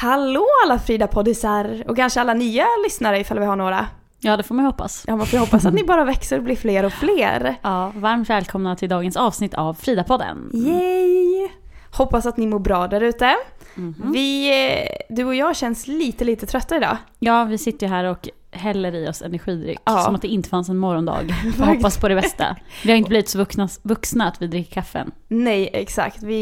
Hallå alla Frida-poddisar och kanske alla nya lyssnare ifall vi har några. Ja, det får man hoppas. Ja, man får hoppas att ni bara växer och blir fler och fler. Ja, varmt välkomna till dagens avsnitt av Frida-podden. Yay! Hoppas att ni mår bra där ute. Mm-hmm. Du och jag känns lite trötta idag. Ja, vi sitter ju här och häller i oss energidryck som att det inte fanns en morgondag. Hoppas på det bästa. Vi har inte blivit så vuxna att vi dricker kaffen. Nej, exakt. Vi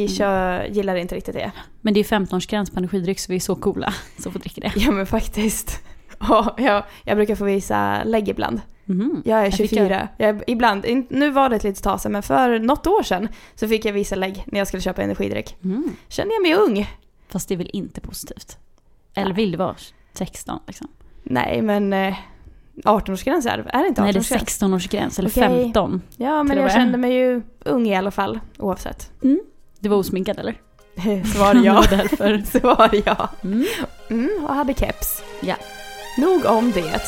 gillar inte riktigt det. Men det är 15-årsgräns på energidryck så vi är så coola så får dricka det. Ja, men faktiskt. Jag brukar få visa lägg ibland. Mm. Jag är 24. Ibland, nu var det ett litet tag sedan, men för något år sedan så fick jag visa lägg när jag skulle köpa energidryck. Mm. Kände jag mig ung. Fast det är väl inte positivt? Eller vill det vara 16 liksom? Nej, men 18-årsgräns är det inte 18-årsgräns? Nej, det är 16-årsgräns eller okej. 15. Ja, men jag kände mig ju ung i alla fall, oavsett. Mm. Du var osminkad, eller? Svar ja. Svar ja. Mm. Mm, och hade keps. Ja. Nog om det.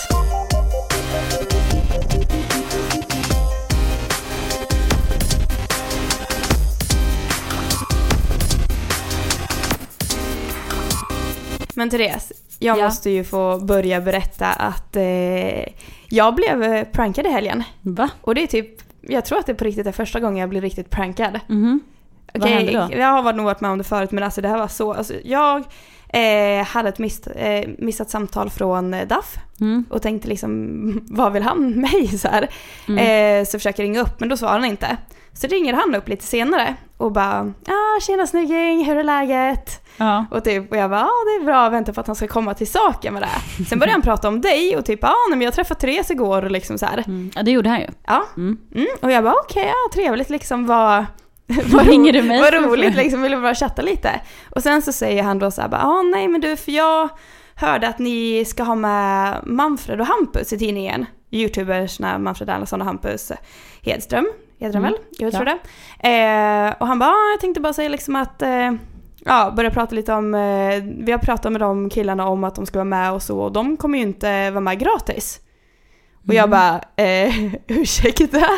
Men Therese, jag måste ju få börja berätta att jag blev prankad i helgen. Va? Och det är jag tror att det på riktigt är första gången jag blir riktigt prankad. Mm-hmm. Okej, okay, jag har nog varit med om det förut, men alltså det här var så... Alltså, jag hade ett missat samtal från DAF och tänkte liksom, vad vill han mig? Så, här. Så försöker jag ringa upp, men då svarar han inte. Så ringer han upp lite senare och bara, tjena snygging, hur är läget? Ja. Och jag bara, det är bra, vänta på att han ska komma till saken med det. Sen började han prata om dig och typ, men jag träffade Therese igår och liksom så här. Mm. Ja, det gjorde han ju. Ja, och jag bara, okej, trevligt liksom, vad roligt liksom, ville bara chatta lite. Och sen så säger han då så här, nej men du, för jag hörde att ni ska ha med Manfred och Hampus i tidningen. Youtubersna Manfred Andersson och Hampus Hedström. Edramel, jag tror det. Och han bara, jag tänkte bara säga liksom att börja prata lite om vi har pratat med de killarna om att de ska vara med och så, och de kommer ju inte vara med gratis. Och jag bara, ursäkta?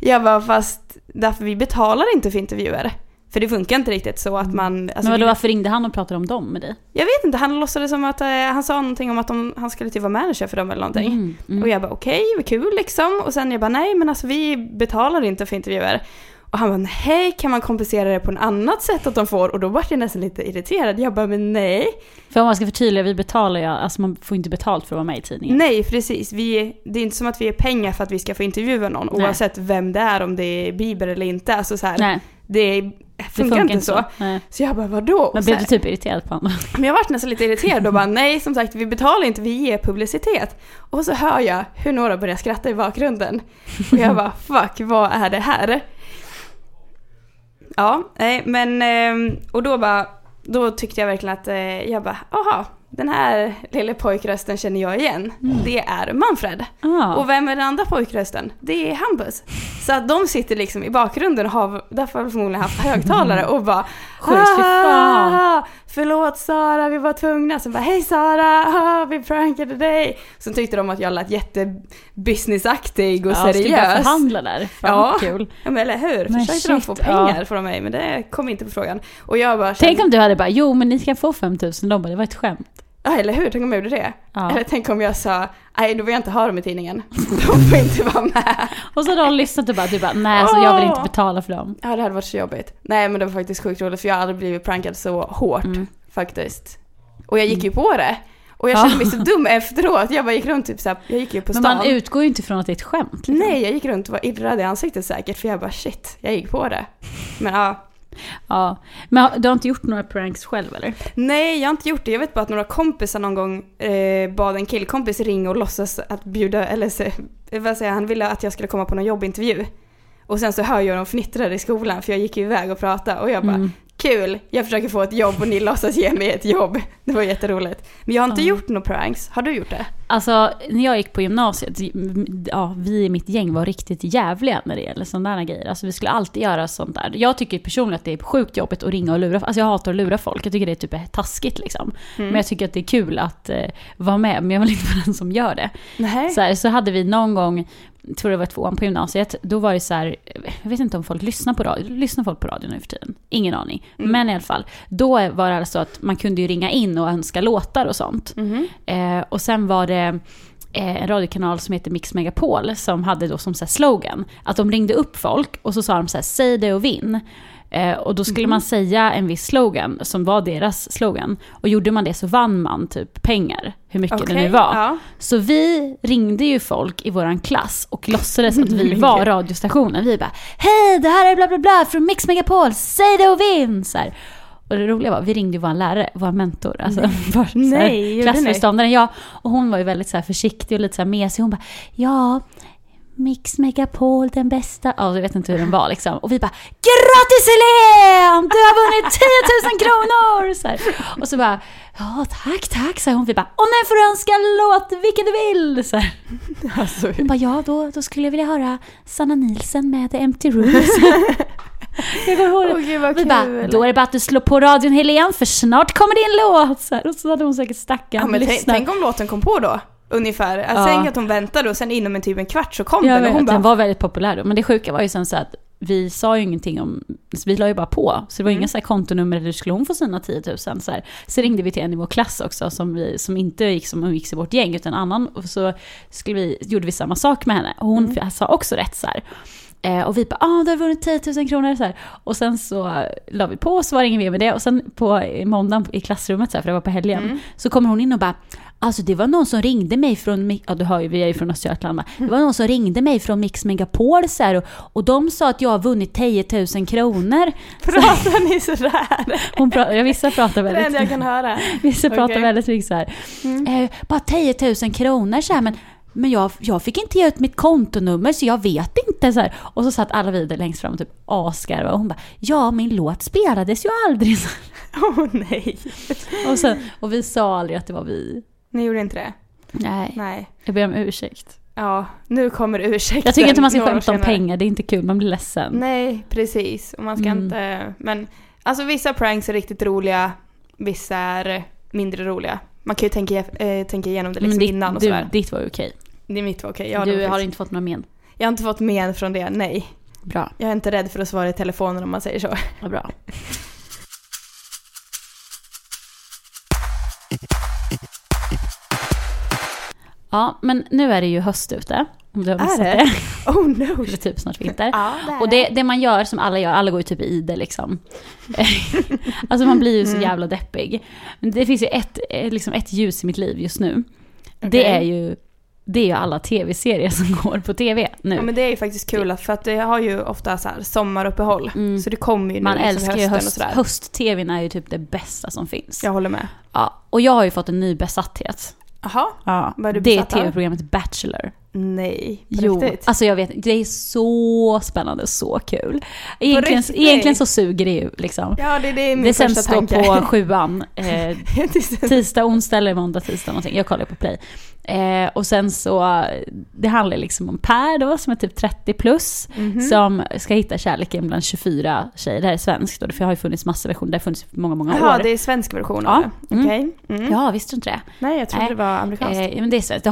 Jag bara, fast därför vi betalar inte för intervjuer. För det funkar inte riktigt så att man... Alltså, men varför ringde han och pratade om dem med dig? Jag vet inte, han låtsades som att han sa någonting om att han skulle typ vara manager för dem eller någonting. Och jag bara, okej, vad kul liksom. Och sen jag bara, nej men alltså vi betalar inte för intervjuer. Och han bara, nej, kan man kompensera det på en annat sätt att de får? Och då var jag nästan lite irriterad. Jag bara, men nej. För om man ska förtydliga, vi betalar ju. Alltså man får inte betalt för att vara med i tidningen. Nej, precis. Det är inte som att vi är pengar för att vi ska få intervjua någon. Nej. Oavsett vem det är, om det är Bieber eller inte. Alltså så här, nej. Det funkar inte så. Nej. Så jag bara, vadå? Men blev du typ irriterad på honom? Men jag var nästan lite irriterad och bara, nej, som sagt, vi betalar inte, vi ger publicitet. Och så hör jag hur några börjar skratta i bakgrunden. Och jag bara, fuck, vad är det här? Ja, nej, men och då tyckte jag verkligen att jag bara, aha, den här lilla pojkrösten känner jag igen. Det är Manfred. Och vem är den andra pojkrösten? Det är Hampus. Så att de sitter liksom i bakgrunden och har därför förmodligen haft högtalare och bara, förlåt Sara, vi var tvungna. Så bara, hej Sara, vi prankade dig. Så tyckte de att jag lät jättebusinessaktig och seriös. Ja, skulle förhandla där. Kul. Ja, men eller hur? Men försökte de få pengar från mig, men det kom inte på frågan. Och jag bara, tänk om du hade bara, jo men ni ska få 5 000. De bara, det var ett skämt. Ja, eller hur? Tänk om jag gjorde det. Ja. Eller tänk om jag sa, nej, då vill jag inte ha dem i tidningen. De får inte vara med. Och så de lyssnade bara, du bara, nej, så jag vill inte betala för dem. Ja, det hade varit så jobbigt. Nej, men det var faktiskt sjukt roligt, för jag hade blivit prankad så hårt, faktiskt. Och jag gick ju på det. Och jag kände mig så dum efteråt. Jag bara gick runt typ så här, jag gick ju på stan. Men man utgår ju inte från att det är ett skämt. Liksom. Nej, jag gick runt och var irrad i ansiktet säkert, för jag bara, shit, jag gick på det. Men ja, men du har inte gjort några pranks själv eller? Nej, jag har inte gjort det. Jag vet bara att några kompisar någon gång bad en killkompis ringa och låtsas att bjuda, eller han ville att jag skulle komma på någon jobbintervju. Och sen så hör jag dem fnittra i skolan, för jag gick iväg och pratade och jag bara, kul, jag försöker få ett jobb och ni låtsas ge mig ett jobb. Det var jätteroligt. Men jag har inte gjort några pranks. Har du gjort det? Alltså, när jag gick på gymnasiet, vi i mitt gäng var riktigt jävliga när det gäller sådana där grejer. Alltså, vi skulle alltid göra sånt där. Jag tycker personligen att det är sjukt jobbigt att ringa och lura. Alltså, jag hatar att lura folk. Jag tycker det är typ taskigt liksom. Men jag tycker att det är kul att vara med. Men jag vill inte vara den som gör det. Så hade vi någon gång... tror det var 2:an på gymnasiet, då var det så här, jag vet inte om folk lyssnar på radio, lyssnar folk på radio nu för tiden? Ingen aning. Mm. Men i alla fall, då var det alltså att man kunde ju ringa in och önska låtar och sånt. Och sen var det en radiokanal som heter Mix Megapol som hade då som så här slogan att de ringde upp folk och så sa de så här, säg det och vinn. Och då skulle man säga en viss slogan som var deras slogan, och gjorde man det så vann man typ pengar, hur mycket det nu var. Ja. Så vi ringde ju folk i våran klass och låtsades att vi var radiostationen. Vi bara, hej, det här är bla bla bla från Mix Megapol, säg det och vinn så här. Och det roliga var, vi ringde ju vår lärare, vår mentor, alltså klassföreståndaren, ja, och hon var ju väldigt så här försiktig och lite så här mesig. Hon bara, ja, Mix Megapol, den bästa. Ja, jag vet inte hur den var liksom. Och vi bara, grattis Helene! Du har vunnit 10 000 kronor! Så här. Och så bara, ja, tack, tack. Så här, hon bara, och när får du önska låt vilken du vill? Så här. Alltså. Hon bara, ja, då skulle jag vilja höra Sanna Nilsen med Empty Room. Jag går ihåg. Vi bara, då är det bara att du slår på radion Helene, för snart kommer din låt. Så här. Och så hade hon säkert stackat. Ja, men tänk om låten kom på då. Ungefär. Alltså ja. Att hon väntade och sen inom en typ en kvart så kom den. Och hon bara... Den var väldigt populär då. Men det sjuka var ju sen så att vi sa ju ingenting om... Vi la ju bara på. Så det var inga så här kontonummer eller skulle hon få sina 10 000. Så här. Så ringde vi till en i vår klass också som inte gick som gick i vårt gäng utan annan. Och så gjorde vi samma sak med henne. Och hon sa också rätt så här. Och vi bara, du har vunnit 10 000 kronor så här. Och sen så la vi på och så var det ingen vi med det. Och sen på måndagen i klassrummet så här, för det var på helgen, så kommer hon in och bara, alltså det var någon som ringde mig från, ja du hör ju, vi är ju från Östergötland. Det var någon som ringde mig från Mix Megapol så här, och de sa att jag har vunnit 10 000 kronor. Pratar ni sådär? Hon vissa pratar väldigt mycket. Jag kan höra. Vissa pratar väldigt mycket så här. Bara 10 000 kronor så här, men jag fick inte ge ut mitt kontonummer så jag vet inte så här. Och så satt alla vidare längst fram typ askar, och hon bara, ja min låt spelades ju aldrig. Åh nej. Och vi sa aldrig att det var vi. Ni gjorde inte det? Nej. Jag ber om ursäkt. Ja, nu kommer ursäkten. Jag tycker inte man ska skämta om pengar, det är inte kul, man blir ledsen. Nej, precis. Och man ska inte, men alltså vissa pranks är riktigt roliga, vissa är mindre roliga. Man kan ju tänka igenom det liksom innan och sådär. Ditt var okej. Det mitt var okej. Du har inte fått några men. Jag har inte fått men från det, nej. Bra. Jag är inte rädd för att svara i telefonen om man säger så. Ja, bra. Ja, men nu är det ju höst ute. Om du har missat det. Oh no. Det är typ snart vinter. Ja, det. Och det man gör som alla gör, alla går ju typ i det liksom. Alltså man blir ju så jävla deppig. Men det finns ju ett ljus i mitt liv just nu. Okay. Det är ju alla tv-serier som går på tv nu. Ja, men det är ju faktiskt kul för att det har ju ofta så här sommaruppehåll. Så det kommer ju nu. Man liksom älskar ju höst-tvn är ju typ det bästa som finns. Jag håller med. Ja, och jag har ju fått en ny besatthet. Aha. Ja, det är tv-programmet Bachelor. Nej, jo, alltså jag vet, det är så spännande, så kul. Egentligen så suger det ju liksom. Ja, det är min första tanke. Det sänds på 7:an tisdag, onsdag eller måndag, tisdag någonting. Jag kollar på Play. Och sen så det handlar liksom om Pär då, som är typ 30+, som ska hitta kärleken bland 24 tjejer. Det här är svenskt och det har ju funnits massor versioner. Det har funnits många år. Ja, det är svensk version. Ja, okay. Ja, visste du inte det? Nej, jag trodde det var amerikanskt. Men det är svenskt.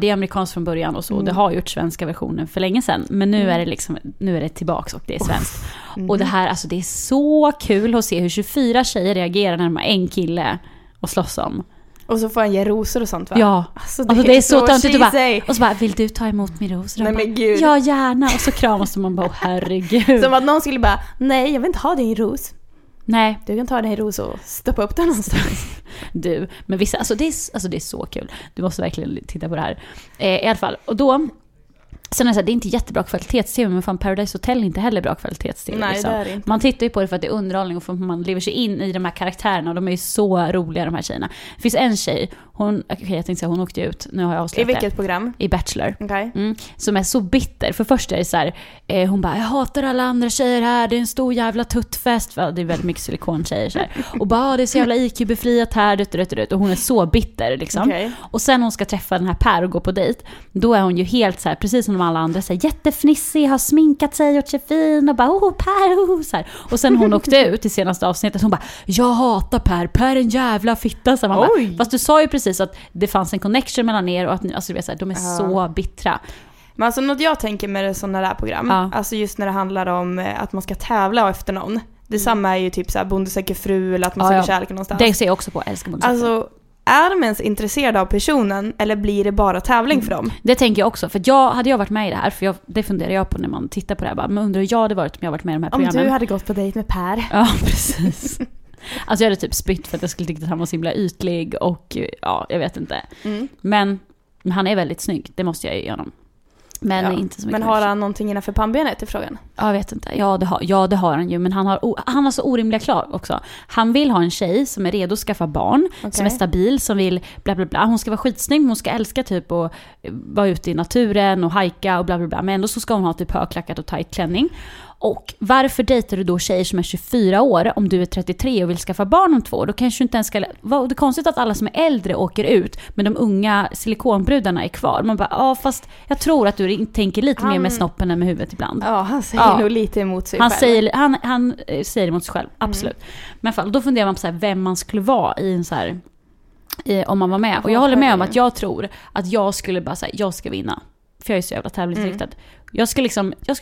Det är amerikanskt från början och så. Det har gjort svenska versionen för länge sedan. Men nu är det liksom, nu är det tillbaks och det är svenskt. Och det här, alltså det är så kul att se hur 24 tjejer reagerar när de har en kille och slåss om. Och så får han ge rosor och sånt, va? Ja, alltså det är så töntigt. Och så bara, vill du ta emot min ros? Nej, men gud. Ja, gärna. Och så kramas man bara, herregud. Som att någon skulle bara, nej jag vill inte ha din ros. Nej, du kan ta den här ros och stoppa upp den någonstans. Du, men vissa, alltså det är så kul. Du måste verkligen titta på det här. I alla fall, och då sen är det, så här, det är inte jättebra kvalitets-tv, men fan Paradise Hotel är inte heller bra kvalitets-tv. Nej, liksom. Det är det inte. Man tittar ju på det för att det är underhållning och för att man lever sig in i de här karaktärerna, och de är ju så roliga de här tjejerna. Det finns en tjej, jag tänkte säga hon åkte ut, nu har jag avslutat. I vilket program? I Bachelor. Okay. Som är så bitter. För först är det så här, hon bara, jag hatar alla andra tjejer här, det är en stor jävla tuttfest. Det är väldigt mycket silikontjejer så här. Och bara, det är så jävla IQ-befriat här, och hon är så bitter liksom. Okay. Och sen hon ska träffa den här Pär och gå på dejt, då är hon ju helt så här, precis som de alla andra, så här, jättefnissig, har sminkat sig och gjort sig fin och bara, Pär, så här. Och sen hon åkte ut i senaste avsnittet, hon bara, jag hatar Pär är en jävla fitta. Så man bara, fast du sa ju precis att det fanns en connection mellan er och att ni, alltså, du vet, så här, de är så bittra. Men alltså något jag tänker med sådana där program, alltså just när det handlar om att man ska tävla efter någon. Detsamma är ju typ såhär Bonde söker fru eller att man söker kärlek någonstans. Det ser jag också på, älskar Bonde söker fru. Alltså, är de ens intresserade av personen eller blir det bara tävling för dem? Det tänker jag också, för jag, hade jag varit med i det här, för jag, det funderar jag på när man tittar på det här, bara, men undrar hur jag hade varit om jag varit med i de här programmen. Om du hade gått på dejt med Pär. Ja, precis. Alltså jag hade typ spytt för att jag skulle tycka att han var så himla ytlig och ja, jag vet inte. Men han är väldigt snygg, det måste jag ju göra. Men, inte så mycket. Men har han någonting innanför pannbenet i frågan? Jag vet inte. Ja, det har han ju. Men han har så orimliga krav också. Han vill ha en tjej som är redo att skaffa barn. Okay. Som är stabil, som vill bla bla bla. Hon ska vara skitsnygg, hon ska älska typ att vara ute i naturen och hajka och bla bla bla. Men ändå så ska hon ha typ högklackat och tajt klänning. Och varför dejtar du då tjejer som är 24 år om du är 33 och vill skaffa barn om 2 år? Då kanske du inte ens ska... Vad, det är konstigt att alla som är äldre åker ut men de unga silikonbrudarna är kvar. Man bara, ja fast jag tror att du tänker lite mer med snoppen än med huvudet ibland. Ja, han säger nog lite emot sig själv. Han säger emot sig själv, absolut. Men fall, då funderar man på så här, vem man skulle vara i en så här... om man var med. Och jag håller med om att jag tror att jag skulle bara säga, jag ska vinna. För jag är så jävla tävlingsriktad. Jag skulle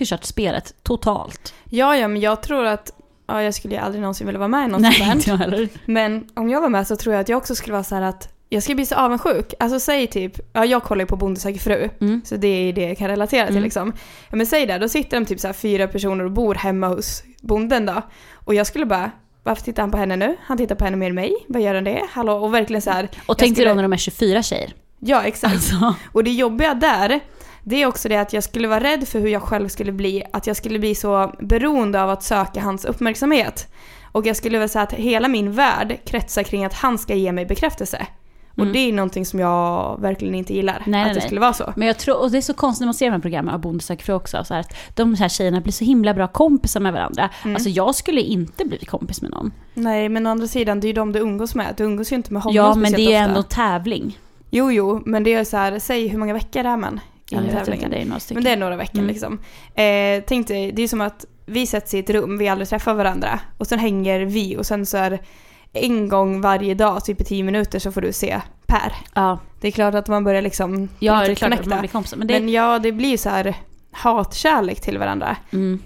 köra spelet totalt. Ja, men jag tror att jag skulle aldrig någonsin vilja vara med i något sånt här. Men om jag var med så tror jag att jag också skulle vara så här att jag skulle bli så avundsjuk. Alltså säg typ, jag kollar ju på Bonde söker fru. Så det är det jag kan relatera till liksom. Ja, men säg där, då sitter de typ så här 4 personer och bor hemma hos bonden då. Och jag skulle bara, varför tittar han på henne nu? Han tittar på henne mer än mig. Vad gör han det? Hallå, och verkligen så här. Och tänkte du när de är 24 tjejer? Ja, exakt. Alltså. Och det jobbiga där... Det är också det att jag skulle vara rädd för hur jag själv skulle bli. Att jag skulle bli så beroende av att söka hans uppmärksamhet. Och jag skulle väl säga att hela min värld kretsar kring att han ska ge mig bekräftelse. Och det är någonting som jag verkligen inte gillar. Nej, skulle vara så. Men jag tror, och det är så konstigt när man ser de här programmen av Bonde söker fru också. Så här, att de här tjejerna blir så himla bra kompisar med varandra. Alltså jag skulle inte bli kompis med någon. Nej, men å andra sidan, det är ju de du umgås med. Du umgås ju inte med honom. Ja, men det är ju ändå tävling. Jo, men det är så här, säg hur många veckor det är man. Men det är några veckor liksom. Tänk dig, det är som att vi sätts i ett rum, vi aldrig träffar varandra och sen hänger vi och sen så är en gång varje dag, typ i 10 minuter så får du se Pär. Ja. Det är klart att man börjar liksom connecta. Men ja, det blir ju så här hatkärlek till varandra.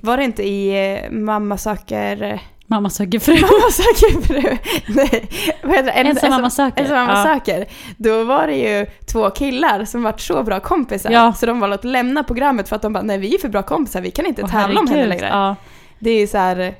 Var det inte i Mamma söker fru. Nej, vad heter det? Ensam mamma söker. Då var det ju 2 killar som varit så bra kompisar. Ja. Så de valde att lämna programmet för att de bara, nej vi är för bra kompisar, vi kan inte tävla om henne längre. Ja. Det är så här...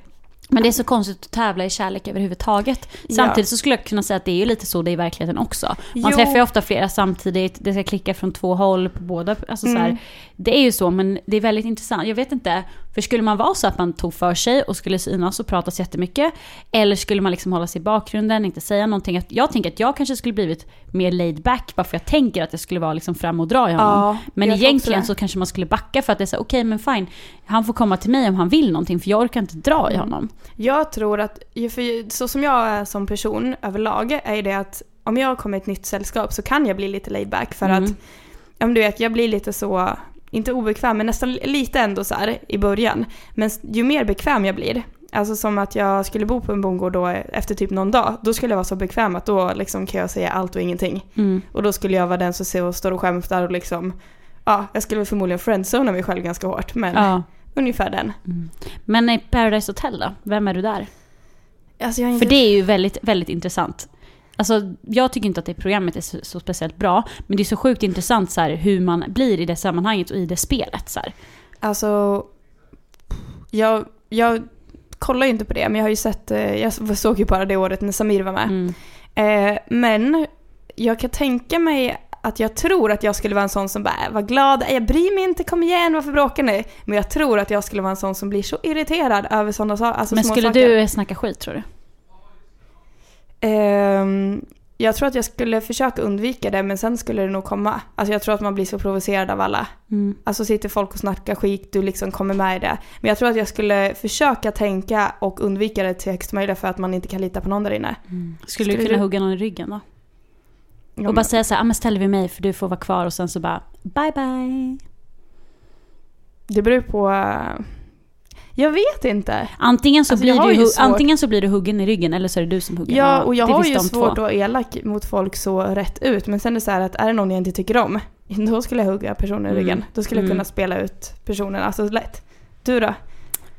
Men det är så konstigt att tävla i kärlek överhuvudtaget. Samtidigt så skulle jag kunna säga att det är lite så det är i verkligheten också. Man träffar ju ofta flera samtidigt. Det ska klicka från 2 håll på båda. Alltså så här, det är ju så, men det är väldigt intressant. Jag vet inte, för skulle man vara så att man tog för sig och skulle synas och pratas jättemycket? Eller skulle man liksom hålla sig i bakgrunden, inte säga någonting? Jag tänker att jag kanske skulle blivit mer laid back bara för jag tänker att jag skulle vara liksom fram och dra i honom. Ja, men egentligen så kanske man skulle backa för att det är så här, okej, men fine. Han får komma till mig om han vill någonting för jag orkar inte dra i honom. Jag tror att, för så som jag är som person överlag är det att om jag kommer i ett nytt sällskap så kan jag bli lite laid back för att om du vet, jag blir lite så, inte obekväm men nästan lite ändå så här i början. Men ju mer bekväm jag blir, alltså som att jag skulle bo på en bondgård då efter typ någon dag, då skulle jag vara så bekväm att då liksom kan jag säga allt och ingenting. Och då skulle jag vara den som står och skämtar och liksom, ja, jag skulle förmodligen friendzona mig själv ganska hårt men... Ja. Ungefär den. Men i Paradise Hotel då? Vem är du där? Alltså jag är inte... För det är ju väldigt, väldigt intressant. Alltså jag tycker inte att det programmet är så speciellt bra. Men det är så sjukt intressant så här, hur man blir i det sammanhanget och i det spelet. Så här. Alltså jag kollar ju inte på det. Men jag har ju sett, jag såg ju bara det året när Samir var med. Men jag kan tänka mig... Att jag tror att jag skulle vara en sån som bara var glad, jag bryr mig inte, kom igen, varför bråkar ni? Men jag tror att jag skulle vara en sån som blir så irriterad över sådana alltså men små saker. Men skulle du snacka skit, tror du? Jag tror att jag skulle försöka undvika det, men sen skulle det nog komma. Alltså jag tror att man blir så provocerad av alla. Alltså sitter folk och snackar skit, du liksom kommer med i det. Men jag tror att jag skulle försöka tänka och undvika det till högst möjligt för att man inte kan lita på någon där inne. Skulle du kunna hugga någon i ryggen då? Och bara säga så här, men ställer vi mig för du får vara kvar och sen så bara, bye bye. Det beror på, jag vet inte. Antingen så blir du huggen i ryggen eller så är det du som hugger. Ja, och jag har ju svårt att elak mot folk så rätt ut. Men sen är det så här att är det någon jag inte tycker om, Då skulle jag hugga personen i ryggen. Då skulle jag kunna spela ut personen. Alltså lätt. Du då?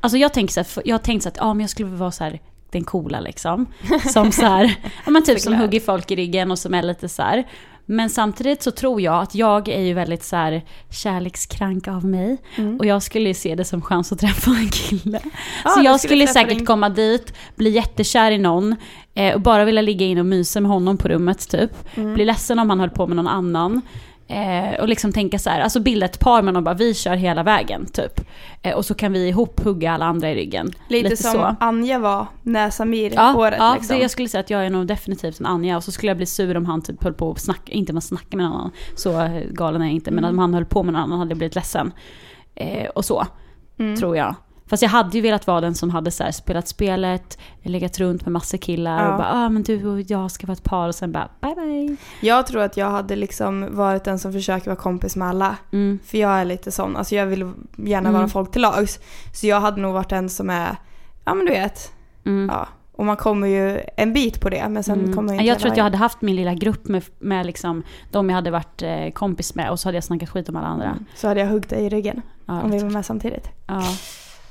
Alltså jag tänkte så att men jag skulle vara så här den coola liksom, som så här, ja, men typ som hugger folk i ryggen och som är lite så här. Men samtidigt så tror jag att jag är ju väldigt så här kärlekskrank av mig och jag skulle ju se det som chans att träffa en kille. Ja, så jag skulle säkert komma dit, bli jättekär i någon och bara vilja ligga in och mysa med honom på rummet typ. Bli ledsen om han höll på med någon annan. Och liksom tänka så här, alltså bilda ett par men de bara vi kör hela vägen typ. Och så kan vi ihop hugga alla andra i ryggen. Lite som så. Anja var när Samir året liksom. Ja, jag skulle säga att jag är nog definitivt en Anja. Och så skulle jag bli sur om han typ höll på och inte man snackar med någon annan. Så galen är jag inte. Men om han höll på med någon annan hade jag blivit ledsen. Och så, tror jag. Fast jag hade ju velat vara den som hade så här spelat spelet, legat runt med massa killar och bara, men du och jag ska vara ett par och sen bara, bye bye. Jag tror att jag hade liksom varit den som försöker vara kompis med alla. För jag är lite sån, alltså jag vill gärna vara folk till lags. Så jag hade nog varit den som är, ja men du vet, ja. Och man kommer ju en bit på det, men sen kommer jag inte. Jag tror att jag hade haft min lilla grupp med liksom de jag hade varit kompis med och så hade jag snackat skit om alla andra. Så hade jag huggt dig i ryggen om vi var med samtidigt. Ja.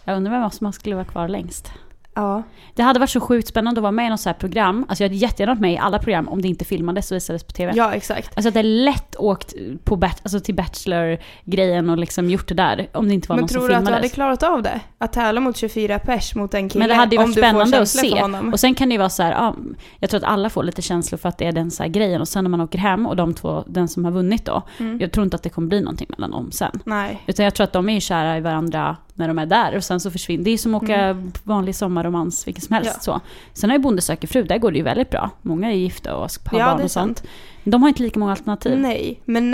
Jag undrar vem som skulle vara kvar längst. Ja. Det hade varit så sjukt spännande att vara med i något så här program. Alltså jag hade jättegärna varit med i alla program om det inte filmades och visades på TV. Ja, exakt. Alltså det är lätt åkt på alltså till Bachelor-grejen och liksom gjort det där om det inte var men någon som filmades. Men tror du att du hade klarat av det? Att tävla mot 24 pers mot en kille. Men det hade ju varit spännande att se. Och sen kan det ju vara så här, jag tror att alla får lite känslor för att det är den så här grejen. Och sen när man åker hem och de två, den som har vunnit då. Jag tror inte att det kommer bli någonting mellan dem sen. Nej. Utan jag tror att de är ju kära i varandra när de är där och sen så försvinner. Det är som att åka vanlig sommarromans, vilket som helst. Ja. Så. Sen har ju Bonde söker fru, där går det ju väldigt bra. Många är gifta och har barn och sånt. De har inte lika många alternativ. Nej, men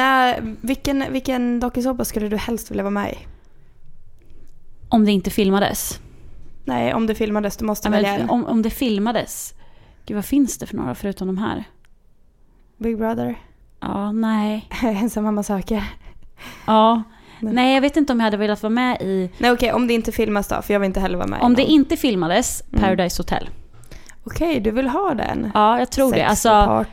vilken dokusåpa skulle du helst vilja vara med i? Om det inte filmades. Nej, om det filmades, då måste välja en. Om det filmades. Gud, vad finns det för några förutom de här? Big Brother. Ja, nej. Ensam mamma söker. Ja, nej, jag vet inte om jag hade velat vara med i... Nej, okej, om det inte filmas då, för jag vill inte heller vara med. Om det inte filmades, Paradise Hotel. Okej, du vill ha den? Ja, jag tror det. Alltså,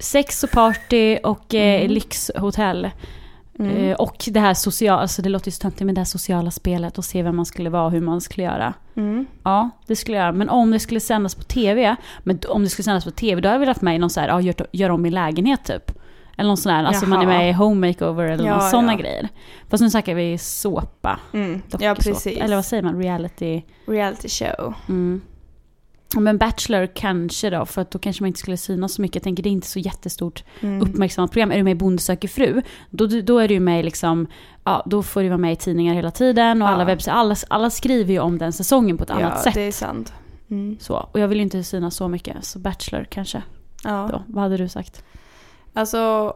sex och party och lyxhotell. Och det här sociala, alltså det låter ju stöntigt med det här sociala spelet och se vem man skulle vara och hur man skulle göra. Ja, det skulle jag göra. Men om det skulle sändas på TV, då hade jag velat med i någon så här, gör om i lägenhet typ. Eller någon sån där, alltså man är med i home makeover eller någon sådana grejer. Fast nu snackar vi såpa. Ja, precis. Eller vad säger man? Reality show. Men Bachelor kanske då, för att då kanske man inte skulle synas så mycket. Jag tänker det är inte så jättestort uppmärksammat program. Är du med i Bonde söker fru, då är du med liksom, då får du vara med i tidningar hela tiden och alla webbsidor, alla skriver ju om den säsongen på ett annat sätt. Ja, det är sant. Så, och jag vill ju inte synas så mycket, så Bachelor kanske. Ja. Då, vad hade du sagt? Alltså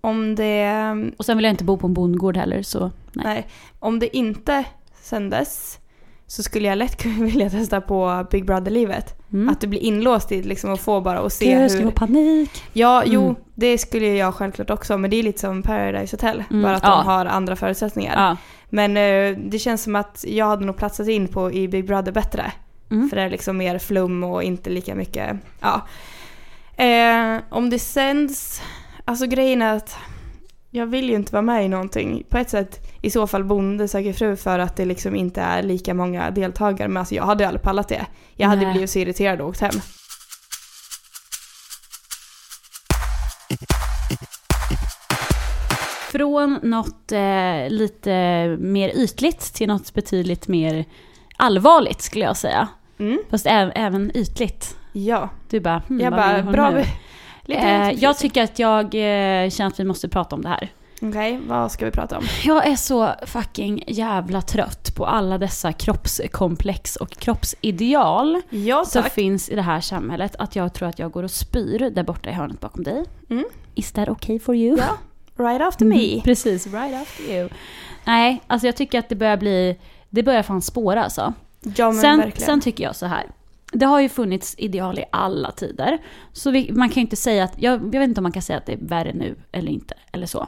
om det... Och sen vill jag inte bo på en bondgård heller, så nej. Om det inte sändes så skulle jag lätt vilja testa på Big Brother-livet. Att du blir inlåst i liksom, och får bara och se hur... Jag skulle få panik. Ja, jo, det skulle jag självklart också. Men det är lite som Paradise Hotel. Bara att de har andra förutsättningar. Men det känns som att jag hade nog platsat in på i Big Brother bättre. För det är liksom mer flum och inte lika mycket... Ja. Om det sänds, alltså grejen är att jag vill ju inte vara med i någonting på ett sätt, i så fall Bonde söker fru, för att det liksom inte är lika många deltagare, men alltså jag hade ju aldrig pallat det. Jag hade blivit så irriterad och åkt hem. Från något lite mer ytligt till något betydligt mer allvarligt skulle jag säga. Fast även ytligt. Ja, du bara, jag tycker att jag känner att vi måste prata om det här. Okej, vad ska vi prata om? Jag är så fucking jävla trött på alla dessa kroppskomplex och kroppsideal som finns i det här samhället. Att jag tror att jag går och spyr där borta i hörnet bakom dig. Is that okay for you? Ja, right after me. Precis, right after you. Nej, alltså jag tycker att det börjar fan spåra alltså. Ja, men sen tycker jag så här. Det har ju funnits ideal i alla tider. Så man kan ju inte säga att... Jag vet inte om man kan säga att det är värre nu eller inte. Eller så.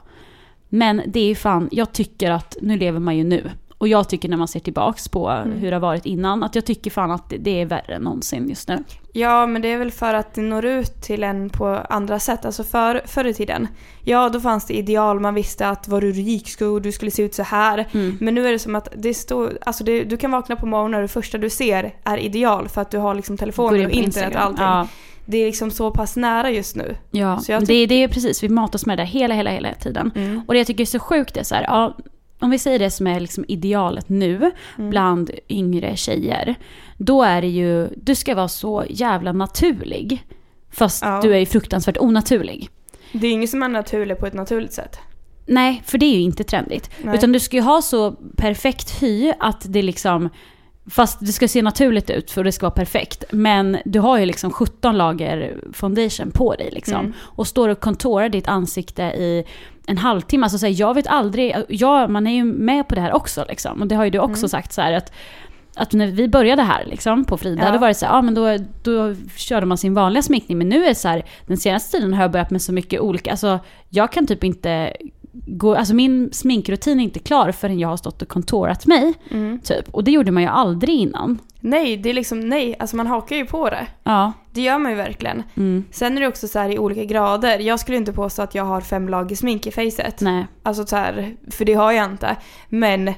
Men det är ju fan... Jag tycker att nu lever man ju nu. Och jag tycker när man ser tillbaks på hur det har varit innan, att jag tycker fan att det är värre än någonsin just nu. Ja, men det är väl för att det når ut till en på andra sätt. Alltså förr i tiden, ja, då fanns det ideal. Man visste att var du rik du skulle se ut så här. Mm. Men nu är det som att det står, alltså det, du kan vakna på morgonen och det första du ser är ideal. för att du har liksom telefoner och internet och allting. Ja. Det är liksom så pass nära just nu. Ja, så det är precis. Vi matas med det hela tiden. Mm. Och det jag tycker är så sjukt är så här... Ja, om vi säger det som är liksom idealet nu bland yngre tjejer, då är det ju, du ska vara så jävla naturlig, fast du är ju fruktansvärt onaturlig. Det är ingen som är naturlig på ett naturligt sätt. Nej, för det är ju inte trendigt. Nej. Utan du ska ju ha så perfekt hy att det liksom, fast det ska se naturligt ut för det ska vara perfekt, men du har ju liksom 17 lager foundation på dig liksom, och står och kontorar ditt ansikte i en halvtimme. Alltså så här, jag vet aldrig, man är ju med på det här också liksom, och det har ju du också sagt så här, att när vi började här liksom på Frida, då var det så här, men då körde man sin vanliga sminkning, men nu är det så här, den senaste tiden har jag börjat med så mycket olika, alltså jag kan typ inte gå, alltså min sminkrutin är inte klar förrän jag har stått och kontorat mig typ, och det gjorde man ju aldrig innan. Nej, det är liksom, alltså man hakar ju på det. Ja. Det gör man ju verkligen. Mm. Sen är det också så här i olika grader. Jag skulle inte påstå att jag har 5 lager smink i facet. Nej. Alltså så här, för det har jag inte. Men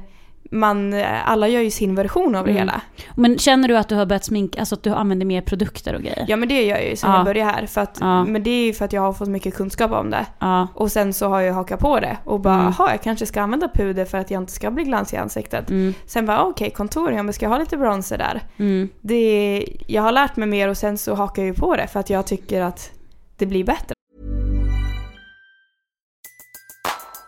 alla gör ju sin version av det hela. Men känner du att du har börjat sminka, alltså att du använder mer produkter och grejer? Ja, men det gör jag ju sen jag började här, för att, men det är ju för att jag har fått mycket kunskap om det. Och sen så har jag hakat på det och bara, jag kanske ska använda puder för att jag inte ska bli glans i ansiktet. Sen bara, okej, kontor, men ska jag ha lite bronzer där? Det, jag har lärt mig mer och sen så hakar jag ju på det för att jag tycker att det blir bättre.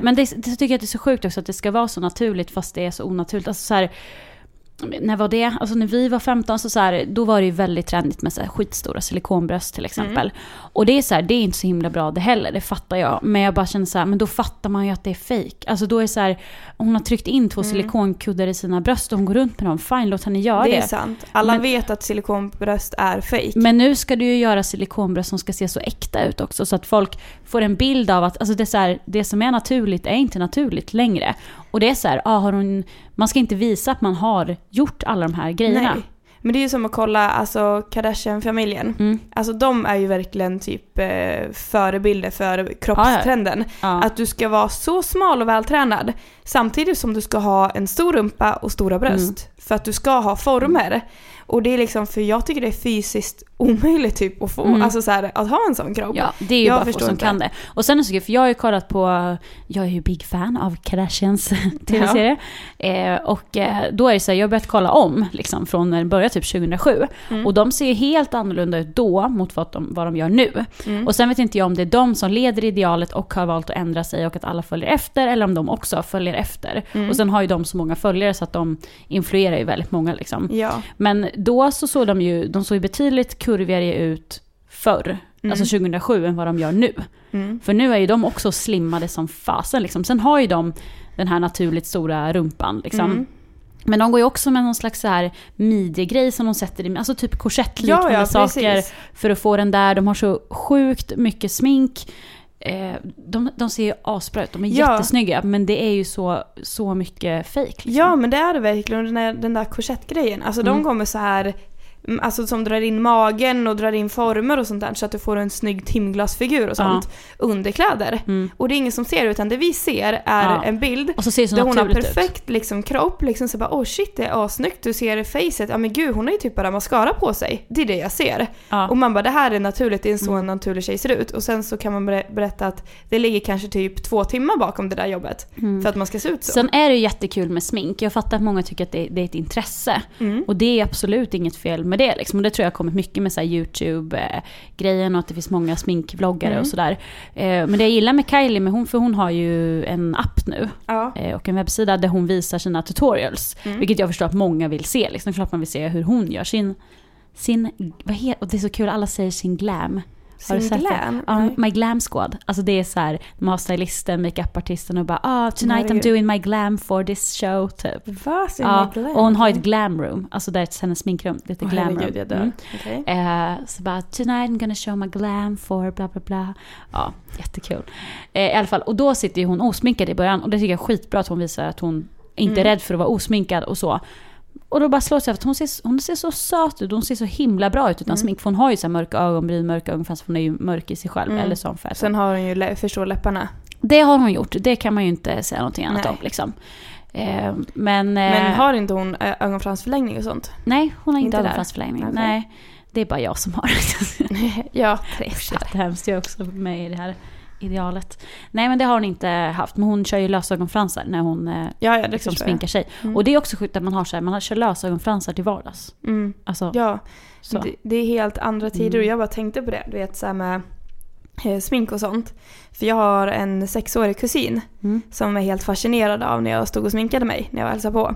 Men det tycker jag att det är så sjukt också, att det ska vara så naturligt fast det är så onaturligt. Alltså så här, när var det? Alltså när vi var 15, så här, då var det ju väldigt trendigt med så här skitstora silikonbröst till exempel. Och det är så här, det är inte så himla bra det heller, det fattar jag. Men jag bara känner så här, men då fattar man ju att det är fake. Alltså då är så här, hon har tryckt in 2 silikonkuddar i sina bröst och hon går runt med dem. Fine, låt henne göra det. Det är sant. Alla vet att silikonbröst är fake. Men nu ska du ju göra silikonbröst som ska se så äkta ut också, så att folk får en bild av att alltså det, är så här, det som är naturligt är inte naturligt längre. Och det är så här, man ska inte visa att man har gjort alla de här grejerna. Nej. Men det är ju som att kolla, alltså Kardashian-familjen. Alltså de är ju verkligen typ förebilder för kroppstrenden. Ja. Att du ska vara så smal och vältränad samtidigt som du ska ha en stor rumpa och stora bröst. För att du ska ha former. Och det är liksom, för jag tycker det är fysiskt omöjligt typ att få, alltså så här, att ha en sån kropp. Ja, det är ju jag bara få som kan det. Och sen så, för jag har ju kollat på, jag är ju big fan av Kardashians tv-serie. Och då är det så här, jag har börjat kolla om liksom, från när den började typ 2007. Och de ser ju helt annorlunda ut då mot vad de gör nu. Och sen vet inte jag om det är de som leder idealet och har valt att ändra sig och att alla följer efter, eller om de också följer efter. Och sen har ju de så många följare så att de influerar ju väldigt många liksom. Ja. Men då så såg de såg ju betydligt kurvigare ut förr, alltså 2007, än vad de gör nu. För nu är ju de också slimmade som fasen liksom. Sen har ju de den här naturligt stora rumpan liksom. Men de går ju också med någon slags så här midjegrej som de sätter i, alltså typ korsettliknande saker precis. För att få den där, de har så sjukt mycket smink. De ser ju asbra ut. De är jättesnygga, men det är ju så mycket fake liksom. Ja, men det är det verkligen. Den där korsettgrejen. Alltså de kommer så här, alltså som drar in magen och drar in former och sånt där, så att du får en snygg timglasfigur och sånt. Underkläder. Och det är ingen som ser, utan det vi ser är en bild och så ser det så där hon har perfekt liksom, kropp liksom, så bara, shit, det är assnyggt. Du ser facet, ja men gud, hon har ju typ bara mascara på sig. Det är det jag ser. Och man bara, det här är naturligt, det är en sån naturlig tjej ser ut. Och sen så kan man berätta att det ligger kanske typ 2 timmar bakom det där jobbet för att man ska se ut så. Sen är det ju jättekul med smink. Jag fattar att många tycker att det är ett intresse. Och det är absolut inget fel. med det liksom. Och det tror jag har kommit mycket med så här YouTube-grejen, och att det finns många sminkvloggare och sådär. Men det jag gillar med Kylie, med hon, för hon har ju en app nu och en webbsida där hon visar sina tutorials, vilket jag förstår att många vill se liksom. Klart man vill se hur hon gör sin och det är så kul, alla säger sin glam. Sin glam? My glam squad. Alltså det är så här, man har stylisten, makeupartisten och bara, tonight I'm doing my glam for this show typ. Vad så glam? Och hon har ett glam room, alltså där är hennes sminkrum, lite glam room. Herregud, jag dör. Så bara, tonight I'm gonna show my glam for bla bla bla. Ja, jättekul. I alla fall, och då sitter ju hon osminkad i början, och det tycker jag är skitbra att hon visar att hon inte är rädd för att vara osminkad och så. Och då bara slår sig att hon ser så söt ut. Hon ser så himla bra ut utan smink. För hon har ju så här mörka ögonbryn, mörka ögon. Fast hon är ju mörk i sig själv. Eller sån färg. Sen har hon ju förstå läpparna. Det har hon gjort. Det kan man ju inte säga någonting annat om liksom. Men har inte hon ögonfransförlängning och sånt? Nej, hon har inte ögonfransförlängning. Okay. Nej, det är bara jag som har. Ja, det hemskt jag också för mig i det här idealet. Nej, men det har hon inte haft. Men hon kör ju lösögonfransar när hon liksom sminkar sig. Och det är också sjukt att man har så här, man kör lösögonfransar till vardags. Alltså, det är helt andra tider. Och jag bara tänkte på det, du vet, så här med smink och sånt. För jag har en 6-årig kusin som är helt fascinerad av när jag stod och sminkade mig när jag var hälsade på.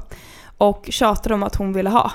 Och tjatade om att hon ville ha.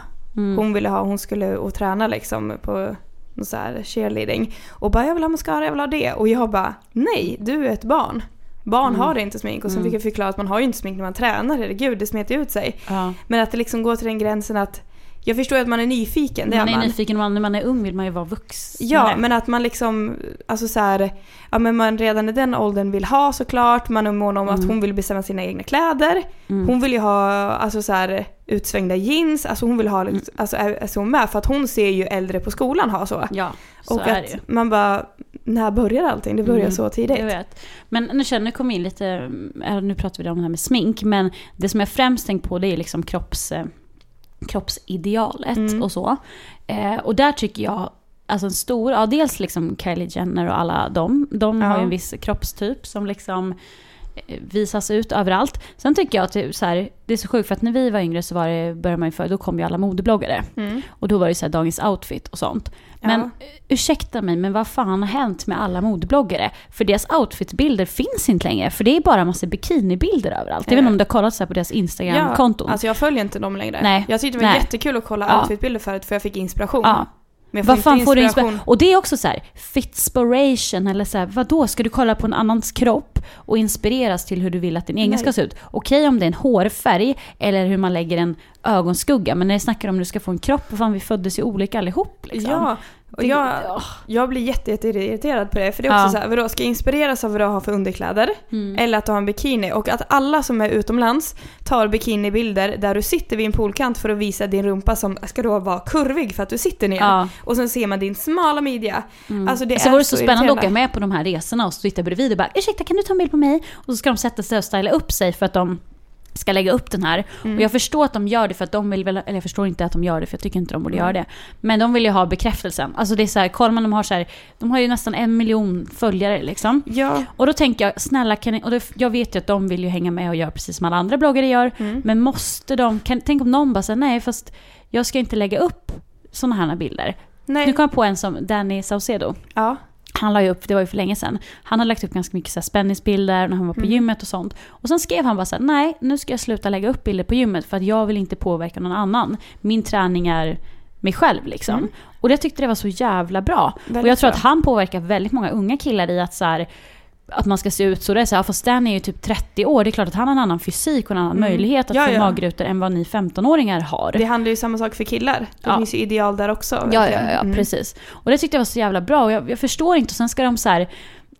Hon skulle och träna liksom på så här cheerleading och bara, jag vill ha mascara, jag vill ha det, och jag bara, nej, du är ett barn har det inte smink. Och så fick jag förklara att man har ju inte smink när man tränar, herregud, det smetar ut sig. Men att det liksom går till den gränsen att jag förstår att man är nyfiken. När man är ung vill man ju vara vuxen. Ja, men att man liksom, alltså så här, ja, men man redan i den åldern vill ha, såklart. Man är mån om att hon vill bestämma sina egna kläder. Hon vill ju ha, alltså så här, utsvängda jeans. Alltså hon vill ha, alltså är hon med? För att hon ser ju äldre på skolan ha så. Ja, så. Och att man bara, när börjar allting? Det börjar så tidigt. Jag vet. Men nu känner jag kom in lite, nu pratar vi om det här med smink. Men det som jag främst tänkt på, det är liksom kroppsidealet och så. Och där tycker jag, alltså en stor, dels liksom Kylie Jenner och alla de har ju en viss kroppstyp som liksom visas ut överallt. Sen tycker jag att så här, det är så sjukt, för att när vi var yngre så var det, började man ju då kom ju alla modebloggare. Och då var det så här dagens outfit och sånt. Men ursäkta mig, men vad fan har hänt med alla modebloggare? För deras outfitbilder finns inte längre. För det är bara en massa bikinibilder överallt. Jag vet inte om du har kollat så här på deras Instagram-konton. Ja, alltså jag följer inte dem längre. Nej. Jag tyckte det var jättekul att kolla outfitbilder förut, för jag fick inspiration. Ja. Men vad fan får du inspiration? Och det är också så här fitspiration, eller så här, vadå, ska du kolla på en annans kropp och inspireras till hur du vill att din egen ska se ut? Okej, om det är en hårfärg eller hur man lägger en ögonskugga, men när jag snackar om att du ska få en kropp, fan, vi föddes ju olika allihop liksom. Ja, och jag blir jätteirriterad på det, för det är också så här, vadå, ska jag inspireras av vad du har för underkläder eller att du har en bikini, och att alla som är utomlands tar bikinibilder där du sitter vid en poolkant för att visa din rumpa som ska då vara kurvig för att du sitter ner och sen ser man din smala midja. Alltså det alltså, är så spännande att åka med på de här resorna och sitta bredvid och bara, ursäkta, kan du ta en bild på mig? Och så ska de sätta sig och styla upp sig för att de ska lägga upp den här. Och jag förstår att de gör det för att de vill väl, eller jag förstår inte att de gör det, för jag tycker inte de borde göra det. Men de vill ju ha bekräftelsen. Alltså det är så här, kollar man, de har så här, de har ju nästan 1 miljon följare liksom. Ja. Och då tänker jag, snälla, jag vet ju att de vill ju hänga med och göra precis som alla andra bloggare gör, men måste de, tänk om någon bara säger, nej, fast jag ska inte lägga upp såna här bilder. Nej. Nu kom jag på en som Danny Saucedo. Ja. Han la ju upp, det var ju för länge sedan, han har lagt upp ganska mycket så här spänningsbilder när han var på gymmet och sånt. Och sen skrev han bara så här, nej, nu ska jag sluta lägga upp bilder på gymmet för att jag vill inte påverka någon annan. Min träning är mig själv liksom. Och jag tyckte det var så jävla bra. Väldigt, och jag tror att han påverkar väldigt många unga killar i att så här, att man ska se ut så. Det är så här, fast den är ju typ 30 år. Det är klart att han har en annan fysik och en annan möjlighet att få magrutor än vad ni 15-åringar har. Det handlar ju samma sak för killar. Det finns ju ideal där också. Precis. Och det tyckte jag var så jävla bra. Och jag förstår inte. Och sen ska de så här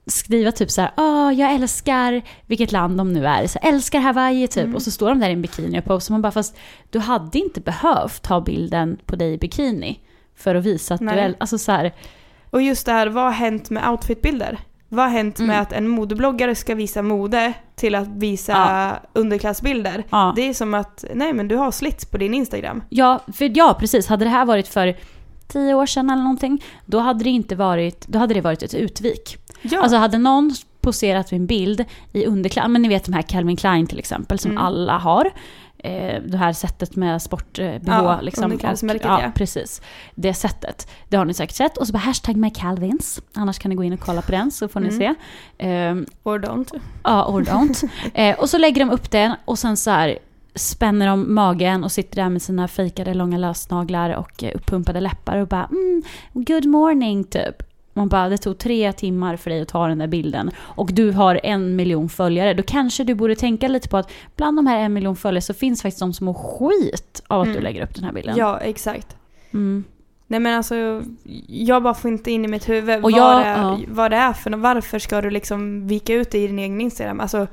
skriva typ så här, jag älskar vilket land de nu är. Så här, älskar Hawaii typ. Och så står de där i en bikini på. Så man bara, fast du hade inte behövt ha bilden på dig i bikini för att visa att du är... Alltså så här. Och just det här, vad har hänt med outfitbilder? Vad har hänt med att en modebloggare ska visa mode till att visa underklassbilder? Ja. Det är som att, nej, men du har slits på din Instagram. Ja, för precis. Hade det här varit för 10 år sedan eller någonting, då hade det varit ett utvik. Ja. Alltså hade någon poserat vid en bild i underkläder. Men ni vet de här Calvin Klein till exempel som alla har. Det här sättet med sportbehå, ja, liksom. Ja, precis. Det sättet, det har ni säkert sett. Och så bara hashtag med Calvins. Annars kan ni gå in och kolla på den så får ni se. Or don't. Ja, or don't. Och så lägger de upp den och sen så här spänner de magen och sitter där med sina fejkade långa lösnaglar och uppumpade läppar och bara good morning typ. Man bara, det tog 3 timmar för dig att ta den där bilden och du har 1 miljon följare. Då kanske du borde tänka lite på att bland de här 1 miljon följare så finns faktiskt de som mår skit av att du lägger upp den här bilden. Ja, exakt. Mm. Nej men alltså, jag bara får inte in i mitt huvud vad det är för något. Varför ska du liksom vika ut det i din egen Instagram? Alltså,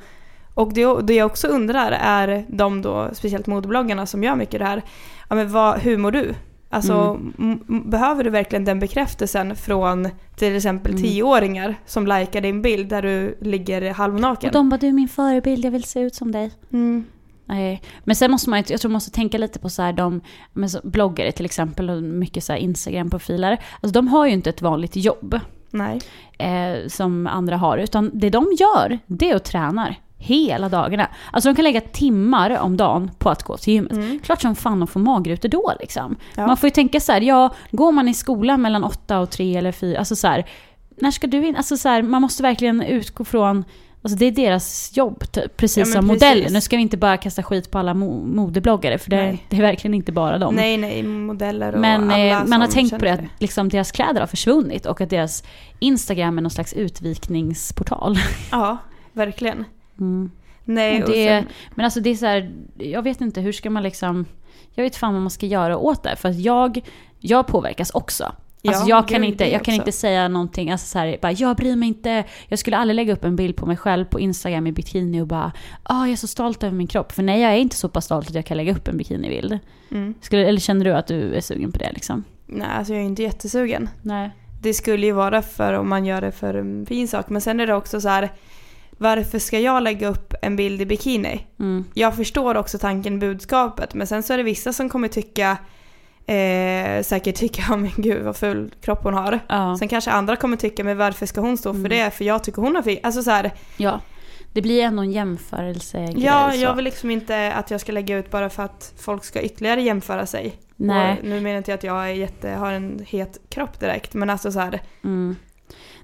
och det jag också undrar är de då, speciellt modebloggarna som gör mycket det här. Ja, men hur mår du? Alltså, behöver du verkligen den bekräftelsen från till exempel 10-åringar som likar din bild där du ligger halvnaken? Och de bara, du är min förebild, jag vill se ut som dig. Nej. Men sen måste man, jag tror man måste tänka lite på så här, de så bloggare till exempel och mycket så här Instagram-profiler. Alltså, de har ju inte ett vanligt jobb. Nej. Som andra har, utan det de gör, det är att träna hela dagarna. Alltså de kan lägga timmar om dagen på att gå till gymmet. Klart som fan att få magrutor då liksom. Ja. Man får ju tänka så här, ja, går man i skolan mellan 8 och 3 eller 4, alltså så här, när ska du in? Alltså så här, man måste verkligen utgå från, alltså det är deras jobb typ, precis som modeller. Nu ska vi inte bara kasta skit på alla modebloggare för det är verkligen inte bara dem. Nej, modeller och men, alla man har tänkt på det, att liksom deras kläder har försvunnit och att deras Instagram är någon slags utvikningsportal. Ja, verkligen. Nej, men alltså det är så här, jag vet inte hur ska man liksom, jag vet fan vad man ska göra åt det, för att jag påverkas också. Alltså jag kan inte säga någonting, alltså så här, bara, jag bryr mig inte. Jag skulle aldrig lägga upp en bild på mig själv på Instagram i bikini och bara jag är så stolt över min kropp, för nej, jag är inte så pass stolt att jag kan lägga upp en bikinibild. Eller känner du att du är sugen på det liksom? Nej, alltså jag är inte jättesugen. Nej. Det skulle ju vara för om man gör det för en fin sak, men sen är det också så här, varför ska jag lägga upp en bild i bikini? Jag förstår också tanken, budskapet. Men sen så är det vissa som kommer tycka säkert tycka, oh men gud vad ful kropp hon har. Sen kanske andra kommer tycka, men varför ska hon stå för det? För jag tycker hon har fint. Alltså så här, ja. Det blir ändå en jämförelse. Ja, jag vill liksom inte att jag ska lägga ut bara för att folk ska ytterligare jämföra sig. Nej. Nu menar jag inte att jag har en het kropp direkt, men alltså så här.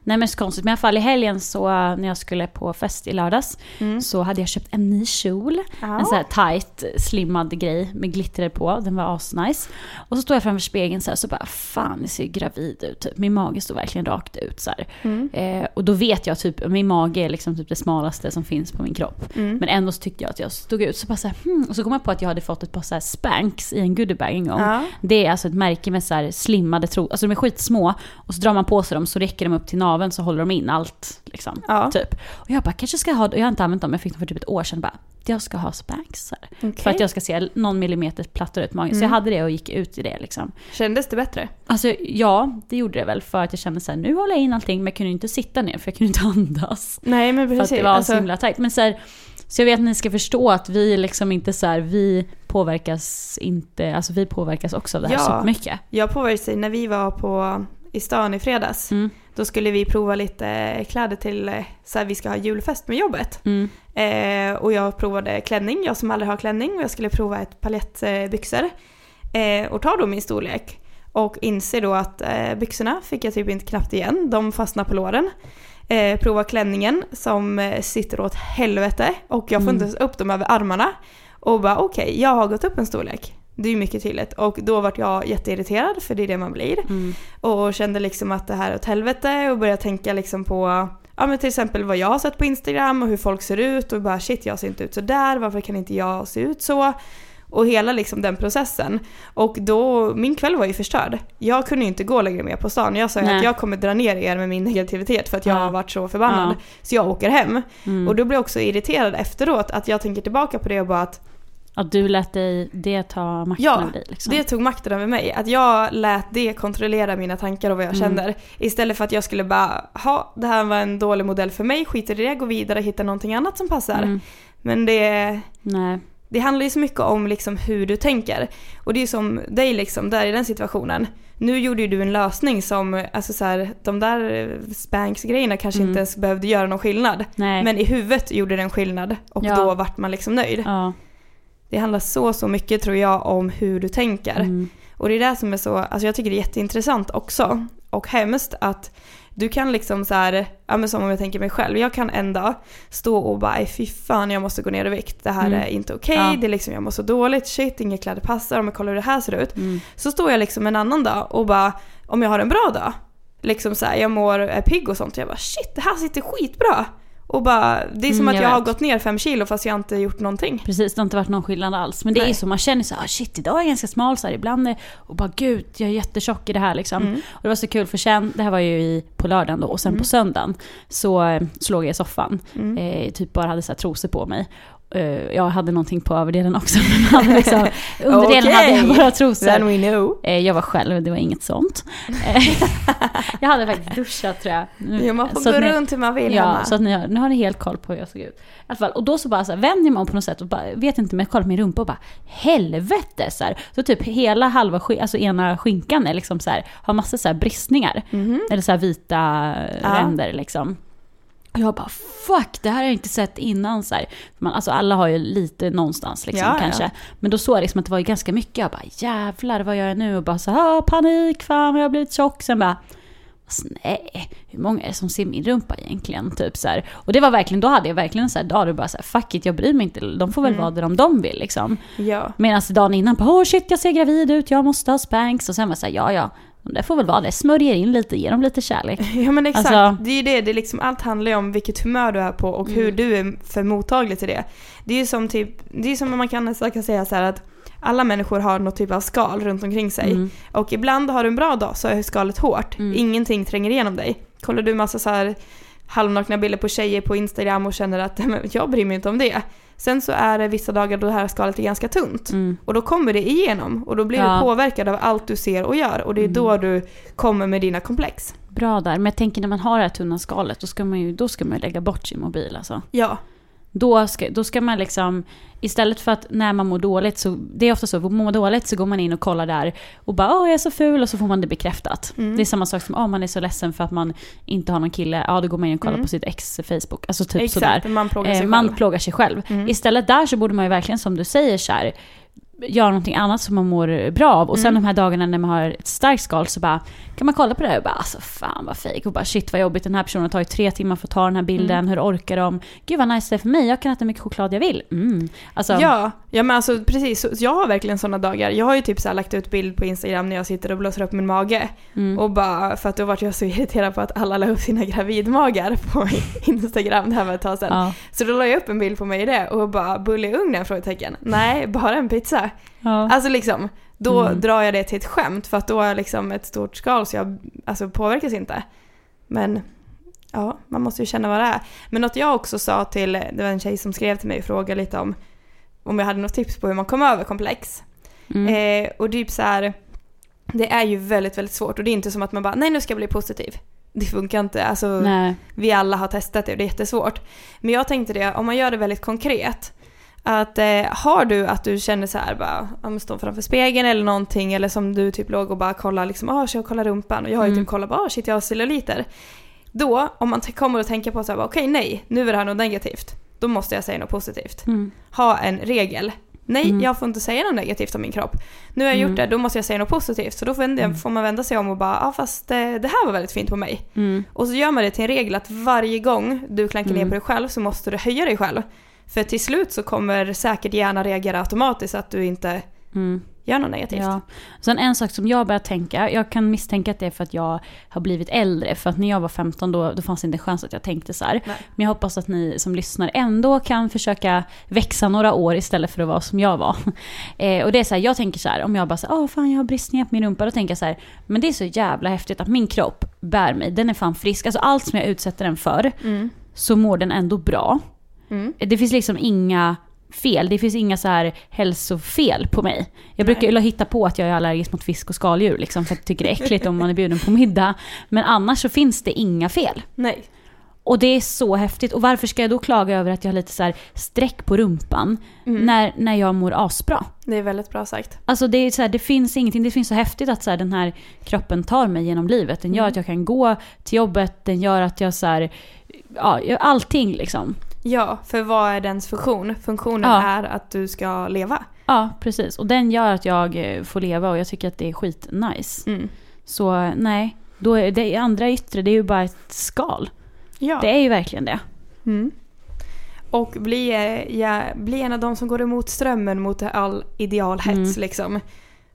Nej men så konstigt, men i alla fall i helgen så när jag skulle på fest i lördags så hade jag köpt en ny kjol, en sån här tight, slimmad grej med glitter på, den var asnice. Och så står jag framför spegeln så här, så bara fan, jag ser gravid ut, typ. Min mage står verkligen rakt ut så här. Och då vet jag typ, min mage är liksom typ det smalaste som finns på min kropp. Men ändå så tyckte jag att jag stod ut, så bara så här, och så kom jag på att jag hade fått ett par så här Spanx i en goodiebag en gång. Det är alltså ett märke med så här slimmade trosor, alltså de är skitsmå och så drar man på sig dem så räcker de upp till naveln, så håller de in allt liksom, typ. Och jag bara, kanske ska ha, och jag har inte använt dem, jag fick dem för typ 1 år sedan, bara, jag ska ha Spanx här. För att jag ska se någon millimeter plattare ut magen. Så jag hade det och gick ut i det liksom. Kändes det bättre? Alltså ja, det gjorde det väl, för att jag kände såhär, nu håller jag in allting, men jag kunde inte sitta ner för jag kunde inte andas. Nej, men precis. För att det var alltså så himla tajt. Men så jag vet att ni ska förstå att vi liksom inte så här, vi påverkas inte, alltså vi påverkas också av det här så mycket. Jag påverkas när vi var i stan i fredags. Då skulle vi prova lite kläder till så här, vi ska ha julfest med jobbet. Och jag provade klänning, jag som aldrig har klänning, och jag skulle prova ett palettbyxor. Och tar då min storlek och inser då att byxorna fick jag typ inte knappt igen, de fastnar på låren. Prova klänningen som sitter åt helvete och jag får inte upp dem över armarna och bara okej, jag har gått upp en storlek. Det är ju mycket tydligt. Och då var jag jätteirriterad, för det är det man blir. Och kände liksom att det här är åt helvete. Och började tänka liksom på men till exempel vad jag har sett på Instagram och hur folk ser ut. Och bara shit, jag ser inte ut så där. Varför kan inte jag se ut så? Och hela liksom den processen. Och då, min kväll var ju förstörd. Jag kunde ju inte gå längre med på stan. Jag sa att jag kommer dra ner er med min negativitet, för att jag har varit så förbannad. Så jag åker hem. Och då blev jag också irriterad efteråt, att jag tänker tillbaka på det och bara att du lät dig det ta makten över dig liksom. Det tog makten över mig. Att jag lät det kontrollera mina tankar och vad jag känner. Istället för att jag skulle bara, det här var en dålig modell för mig, skiter i det, gå vidare, hitta någonting annat som passar. Men det handlar ju så mycket om liksom hur du tänker. Och det är ju som dig liksom, där i den situationen. Nu gjorde ju du en lösning som, alltså så här, de där Spanx-grejerna kanske inte ens behövde göra någon skillnad. Nej. Men i huvudet gjorde det en skillnad och då vart man liksom nöjd. Ja. Det handlar så mycket tror jag om hur du tänker. Mm. Och det är det som är så, alltså jag tycker det är jätteintressant också och hemskt att du kan liksom så här, ja men som om jag tänker mig själv, jag kan en dag stå och bara fy fan jag måste gå ner i vikt, det här är inte okej, det är liksom jag mår så dåligt, shit inga kläder passar, om jag kollar hur det här ser ut, så står jag liksom en annan dag och bara, om jag har en bra dag liksom så här, jag mår pigg och sånt, jag bara shit det här sitter skitbra och bara, det är som att jag har gått ner 5 kilo fast jag inte gjort någonting. Precis, det har inte varit någon skillnad alls. Men det är ju så, man känner så här, shit idag är jag ganska smal så här, ibland är, och bara gud, jag är jättetjock i det här liksom. Och det var så kul för sen, det här var ju på lördagen då och sen på söndagen så låg jag i soffan. Typ bara hade så här trosor på mig. Jag hade någonting på överdelen också men hade liksom, underdelen hade jag bara trosor. Then we know. Jag var själv, det var inget sånt. Jag hade faktiskt duschat tror jag. Man får gå runt hur man vill. Ja, så att nu har ni helt koll på hur jag såg ut. I alla fall, och då så bara så här, vänder man på något sätt och bara, vet inte men jag kollar på min rumpa och bara helvete så här. Så typ hela halva alltså ena skinkan är liksom så här, har massa så här bristningar eller så här vita ränder liksom. Och jag bara, fuck, det här har jag inte sett innan. Så här. Alltså, alla har ju lite någonstans liksom, kanske. Men då såg jag liksom att det var ju ganska mycket. Jag bara, jävlar, vad gör jag nu? Och bara så här, panik, fan, jag har blivit tjock. Sen bara, nej, hur många är det som ser min rumpa egentligen? Typ, så här. Och det var verkligen, då hade jag verkligen så här dag. Då bara så här, fuck it, jag bryr mig inte. De får väl vara där om de vill liksom. Ja. Medan dagen innan, bara, oh shit, jag ser gravid ut. Jag måste ha Spanx. Och sen var så här, det får väl vara det, smörjer in lite, ger dem lite kärlek. Ja men exakt, alltså, det är ju det är liksom, allt handlar ju om vilket humör du är på och hur du är för mottaglig till det. Det är ju som typ, det är som man kan säga så här att alla människor har något typ av skal runt omkring sig och ibland har du en bra dag så är skalet hårt, ingenting tränger igenom dig. Kollar du massa så här halvnakna bilder på tjejer på Instagram och känner att jag bryr mig inte om det. Sen så är det vissa dagar då det här skalet är ganska tunt. Och då kommer det igenom. Och då blir du påverkad av allt du ser och gör. Och det är då du kommer med dina komplex. Bra där. Men jag tänker när man har det här tunna skalet då ska man ju lägga bort sin mobil alltså. Ja. Då ska man liksom, istället för att när man mår dåligt så, det är ofta så, mår dåligt så går man in och kollar där och bara, jag är så ful och så får man det bekräftat. Det är samma sak som, man är så ledsen för att man inte har någon kille, då går man in och kollar på sitt ex Facebook, alltså typ sådär. Man plågar sig själv. Istället där så borde man ju verkligen, som du säger så här, göra någonting annat som man mår bra av. Och sen de här dagarna när man har ett starkt skal så bara, kan man kolla på det här och bara, alltså fan vad fake. Och bara shit vad jobbigt, den här personen tar ju 3 timmar för att ta den här bilden. Hur orkar de? Gud vad nice det är för mig, jag kan äta mycket choklad jag vill. Alltså. Ja men alltså precis, jag har verkligen sådana dagar. Jag har ju typ så här lagt ut bild på Instagram när jag sitter och blåser upp min mage. Och bara för att då vart jag så irriterad på att alla la upp sina gravidmagar på Instagram det här med ett tag sedan. Så då la jag upp en bild på mig i det och bara, bulle i ugnen? Nej, bara en pizza. Alltså liksom, då drar jag det till ett skämt för att då är liksom ett stort skal så jag alltså påverkas inte. Men ja, man måste ju känna vad det är. Men något jag också sa till, det var en tjej som skrev till mig och frågade lite om jag hade något tips på hur man kom över komplex. Och typ så här, det är ju väldigt väldigt svårt och det är inte som att man bara nej nu ska jag bli positiv. Det funkar inte, alltså nej. Vi alla har testat det och det är jättesvårt. Men jag tänkte det, om man gör det väldigt konkret att har du att du känner så här bara om står framför spegeln eller någonting eller som du typ låg och bara kollar liksom så jag kollar rumpan och jag har ju typ kollat bara shit jag har celluliter. Då om man kommer att tänka på så här bara okej nej, nu är det här något negativt. Då måste jag säga något positivt. Ha en regel. Nej, jag får inte säga något negativt om min kropp. Nu har jag gjort det, då måste jag säga något positivt. Så då får man vända sig om och bara fast det här var väldigt fint på mig. Och så gör man det till en regel att varje gång du klankar ner på dig själv så måste du höja dig själv. För till slut så kommer säkert hjärnan reagera automatiskt att du inte gör något negativt. Ja. Sen en sak som jag börjar tänka, jag kan misstänka att det är för att jag har blivit äldre. För att när jag var 15 då fanns det inte en chans att jag tänkte så här. Nej. Men jag hoppas att ni som lyssnar ändå kan försöka växa några år istället för att vara som jag var. Och det är så här, jag tänker så här, om jag bara så här, fan jag har bristningar på min rumpa. Då tänker jag så här, men det är så jävla häftigt att min kropp bär mig. Den är fan frisk. Alltså allt som jag utsätter den för så mår den ändå bra. Det finns liksom inga fel. Det finns inga så här hälsofel på mig. Jag brukar hitta på att jag är allergisk mot fisk och skaldjur liksom, för att jag tycker det är äckligt om man är bjuden på middag. Men annars så finns det inga fel. Nej. Och det är så häftigt. Och varför ska jag då klaga över att jag har lite så här streck på rumpan när jag mår asbra? Det är väldigt bra sagt. Alltså det är så här, det finns ingenting. Det finns så häftigt att så här, den här kroppen tar mig genom livet. Den gör att jag kan gå till jobbet. Den gör att jag så här, ja, allting liksom. Ja, för vad är dens funktion? Funktionen är att du ska leva. Ja, precis. Och den gör att jag får leva och jag tycker att det är skitnice. Mm. Så nej, då är det andra yttre, det är ju bara ett skal. Ja. Det är ju verkligen det. Mm. Och bli en av de som går emot strömmen mot all idealhets liksom.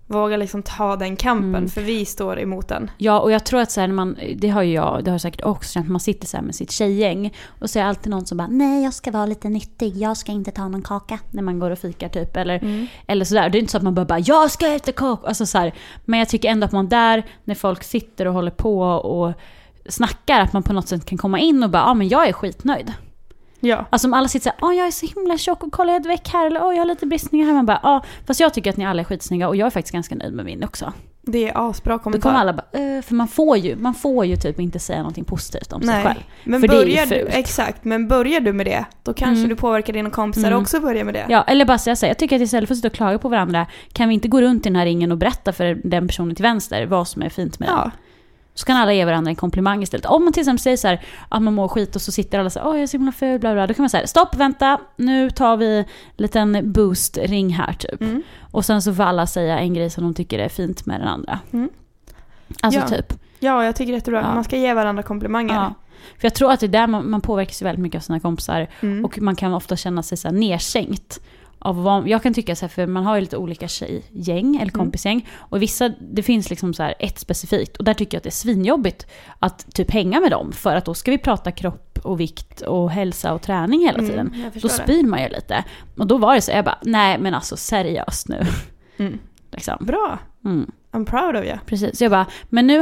Våga liksom ta den kampen för vi står emot den. Ja, och jag tror att så här, det har jag säkert också känt, man sitter så här med sitt tjejgäng och så är alltid någon som bara nej, jag ska vara lite nyttig, jag ska inte ta någon kaka när man går och fikar typ eller så där. Det är inte så att man bara jag ska äta kaka alltså så här, men jag tycker ändå att man där när folk sitter och håller på och snackar att man på något sätt kan komma in och bara men jag är skitnöjd. Ja. Alltså om alla sitter såhär, jag är så himla tjock och kollar jag är väck här eller jag har lite bristningar här, man bara, fast jag tycker att ni alla är skitsnygga och jag är faktiskt ganska nöjd med min också. Det är asbra kommentar. Då kommer alla bara, för man får ju typ inte säga någonting positivt om sig själv. Men för börjar det är fult. Exakt, men börjar du med det, då kanske du påverkar dina kompisar också börja med det. Ja, eller bara säga, jag tycker att istället för att sitta och klaga på varandra, kan vi inte gå runt i den här ringen och berätta för den personen till vänster vad som är fint med den? Så kan alla ge varandra en komplimang istället. Om man till exempel säger så här, att man mår skit och så sitter alla så här, jag är så himla ful, bla bla. Då kan man säga, stopp, vänta, nu tar vi en liten boost-ring här typ. Mm. Och sen så får alla säga en grej som de tycker är fint med den andra. Mm. Alltså typ. Ja, jag tycker det är jättebra. Man ska ge varandra komplimanger. Ja. För jag tror att det är där man påverkas väldigt mycket av sina kompisar. Mm. Och man kan ofta känna sig så här nedsänkt. Jag kan tycka så här, för man har ju lite olika tjejgäng eller kompisgäng och vissa, det finns liksom så här ett specifikt och där tycker jag att det är svinjobbigt att typ hänga med dem för att då ska vi prata kropp och vikt och hälsa och träning hela tiden. Då spyr man ju lite. Och då var det så jag bara, nej men alltså seriöst nu. Mm. Liksom. Bra. Mm. I'm proud of you. Precis, så jag bara, men nu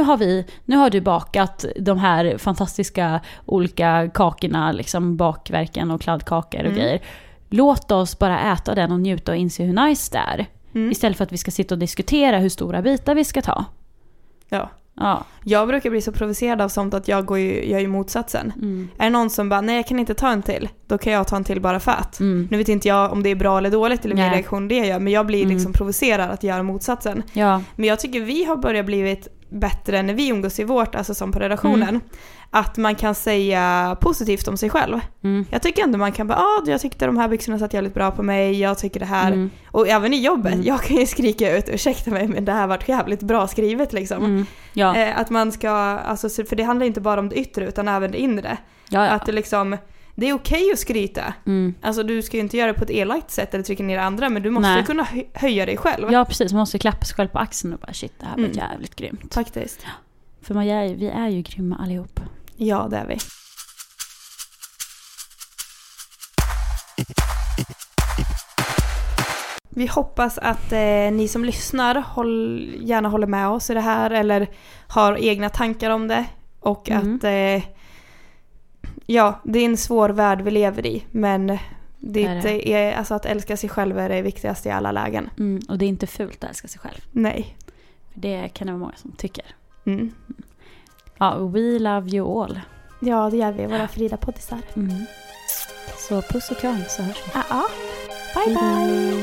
har du bakat de här fantastiska olika kakorna, liksom bakverken och kladdkakor och grejer. Låt oss bara äta den och njuta och inse hur nice det är. Istället för att vi ska sitta och diskutera hur stora bitar vi ska ta. Ja. Jag brukar bli så provocerad av sånt att jag gör ju motsatsen. Är det någon som bara, nej jag kan inte ta en till, då kan jag ta en till bara för att. Nu vet inte jag om det är bra eller dåligt eller min reaktion det jag gör, men jag blir liksom provocerad att göra motsatsen. Ja. Men jag tycker vi har börjat blivit bättre när vi umgås i vårt, alltså som på redaktionen, att man kan säga positivt om sig själv. Jag tycker ändå man kan bara, jag tyckte de här byxorna satt jävligt bra på mig, jag tycker det här och även i jobbet, jag kan ju skrika ut, ursäkta mig, men det här var jävligt bra skrivet liksom. Ja. Att man ska, alltså, för det handlar inte bara om det yttre utan även det inre. Ja. Att det liksom, det är okej att skryta. Alltså du ska ju inte göra det på ett elakt sätt eller trycka ner andra, men du måste kunna höja dig själv. Ja, precis. Man måste klappa sig själv på axeln och bara shit, det här var jävligt grymt. Faktiskt. Ja. För vi är ju grymma allihop. Ja, det är vi. Vi hoppas att ni som lyssnar gärna håller med oss i det här eller har egna tankar om det och att det är en svår värld vi lever i, men det är alltså att älska sig själv är det viktigaste i alla lägen. Och det är inte fult att älska sig själv. Nej. För det kan det vara många som tycker. Ja, we love you all. Ja, det gör vi, våra Frida-poddisar. Så puss och kram, så hörs vi. Bye bye.